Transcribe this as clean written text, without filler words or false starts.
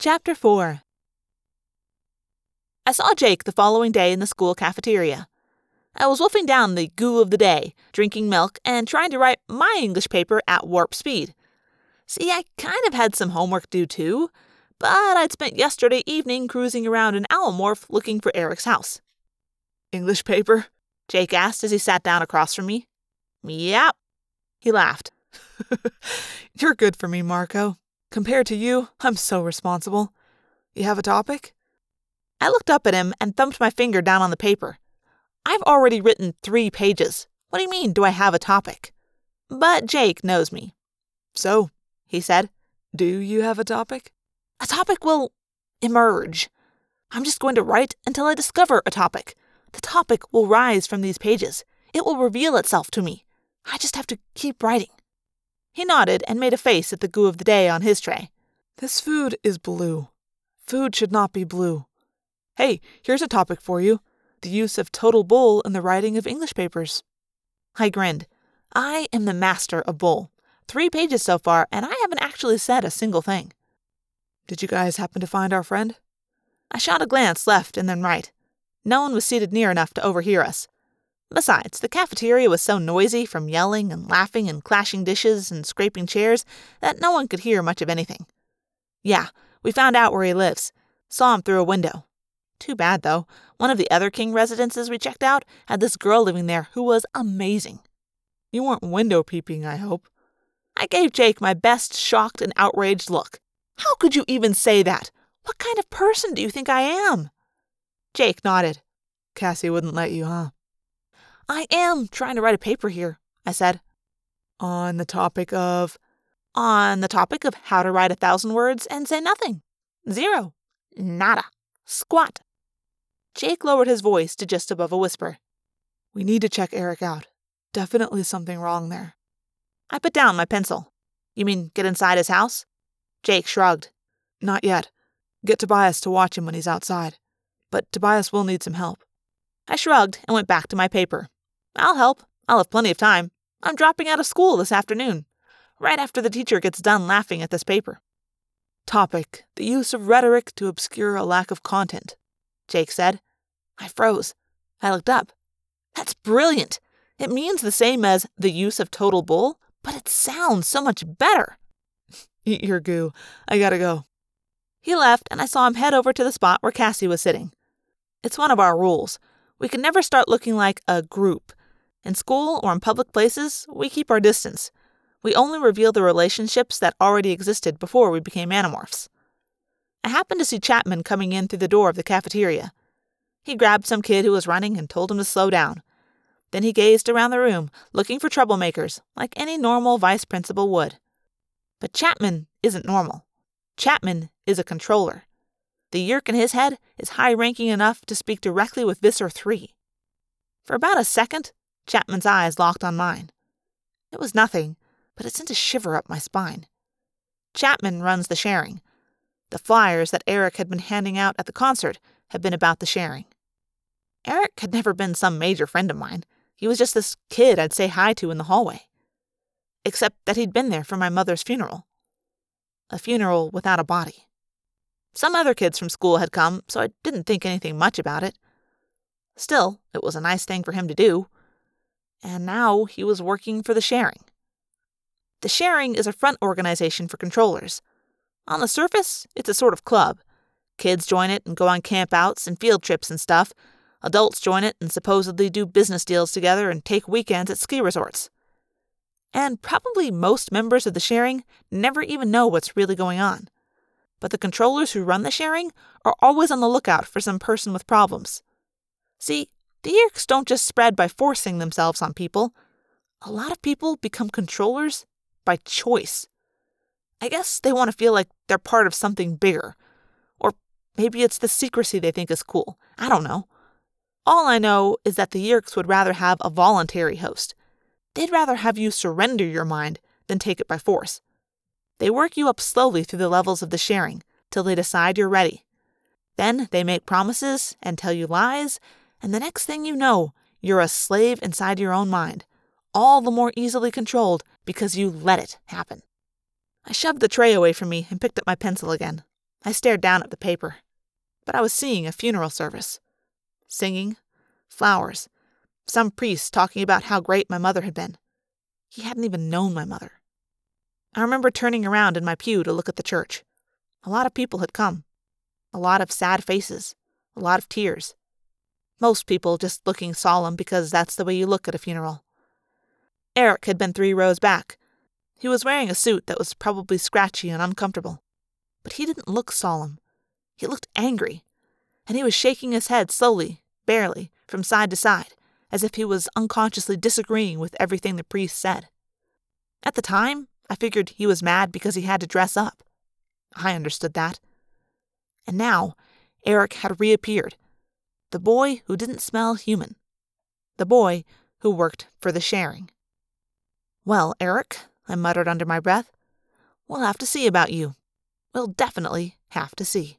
Chapter 4. I saw Jake the following day in the school cafeteria. I was wolfing down the goo of the day, drinking milk, and trying to write my English paper at warp speed. See, I kind of had some homework due too, but I'd spent yesterday evening cruising around in Owlmorph looking for Eric's house. "English paper?" Jake asked as he sat down across from me. "Yep." He laughed. "You're good for me, Marco. Compared to you, I'm so responsible. You have a topic?" I looked up at him and thumped my finger down on the paper. I've already written 3 pages. What do you mean, do I have a topic? But Jake knows me. "So," he said, "do you have a topic?" "A topic will emerge. I'm just going to write until I discover a topic. The topic will rise from these pages. It will reveal itself to me. I just have to keep writing." He nodded and made a face at the goo of the day on his tray. "This food is blue. Food should not be blue. Hey, here's a topic for you. The use of total bull in the writing of English papers." I grinned. I am the master of bull. 3 pages so far, and I haven't actually said a single thing. "Did you guys happen to find our friend?" I shot a glance left and then right. No one was seated near enough to overhear us. Besides, the cafeteria was so noisy from yelling and laughing and clashing dishes and scraping chairs that no one could hear much of anything. "Yeah, we found out where he lives. Saw him through a window. Too bad, though. One of the other King residences we checked out had this girl living there who was amazing." "You weren't window peeping, I hope." I gave Jake my best shocked and outraged look. "How could you even say that? What kind of person do you think I am?" Jake nodded. "Cassie wouldn't let you, huh?" "I am trying to write a paper here," I said. "On the topic of?" "On the topic of how to write 1,000 words and say nothing. Zero. Nada. Squat." Jake lowered his voice to just above a whisper. "We need to check Eric out. Definitely something wrong there." I put down my pencil. "You mean get inside his house?" Jake shrugged. "Not yet. Get Tobias to watch him when he's outside. But Tobias will need some help." I shrugged and went back to my paper. "I'll help. I'll have plenty of time. I'm dropping out of school this afternoon, right after the teacher gets done laughing at this paper." "Topic, the use of rhetoric to obscure a lack of content," Jake said. I froze. I looked up. "That's brilliant. It means the same as the use of total bull, but it sounds so much better." "Eat your goo. I gotta go." He left, and I saw him head over to the spot where Cassie was sitting. It's one of our rules. We can never start looking like a group. In school or in public places, we keep our distance. We only reveal the relationships that already existed before we became Animorphs. I happened to see Chapman coming in through the door of the cafeteria. He grabbed some kid who was running and told him to slow down. Then he gazed around the room, looking for troublemakers, like any normal vice principal would. But Chapman isn't normal. Chapman is a controller. The Yerk in his head is high-ranking enough to speak directly with Visser 3. For about a second, Chapman's eyes locked on mine. It was nothing, but it sent a shiver up my spine. Chapman runs the sharing. The flyers that Eric had been handing out at the concert had been about the sharing. Eric had never been some major friend of mine. He was just this kid I'd say hi to in the hallway. Except that he'd been there for my mother's funeral. A funeral without a body. Some other kids from school had come, so I didn't think anything much about it. Still, it was a nice thing for him to do. And now he was working for the sharing. The sharing is a front organization for controllers. On the surface, it's a sort of club. Kids join it and go on campouts and field trips and stuff. Adults join it and supposedly do business deals together and take weekends at ski resorts. And probably most members of the sharing never even know what's really going on. But the controllers who run the sharing are always on the lookout for some person with problems. See, the Yerks don't just spread by forcing themselves on people. A lot of people become controllers by choice. I guess they want to feel like they're part of something bigger. Or maybe it's the secrecy they think is cool. I don't know. All I know is that the Yerks would rather have a voluntary host. They'd rather have you surrender your mind than take it by force. They work you up slowly through the levels of the sharing, till they decide you're ready. Then they make promises and tell you lies, and the next thing you know, you're a slave inside your own mind, all the more easily controlled because you let it happen. I shoved the tray away from me and picked up my pencil again. I stared down at the paper. But I was seeing a funeral service. Singing, flowers, some priest talking about how great my mother had been. He hadn't even known my mother. I remember turning around in my pew to look at the church. A lot of people had come. A lot of sad faces. A lot of tears. Most people just looking solemn because that's the way you look at a funeral. Yerks had been 3 rows back. He was wearing a suit that was probably scratchy and uncomfortable. But he didn't look solemn. He looked angry. And he was shaking his head slowly, barely, from side to side, as if he was unconsciously disagreeing with everything the priest said. At the time, I figured he was mad because he had to dress up. I understood that. And now, Yerks had reappeared. The boy who didn't smell human. The boy who worked for the sharing. Well, Yerks, I muttered under my breath, we'll have to see about you. We'll definitely have to see.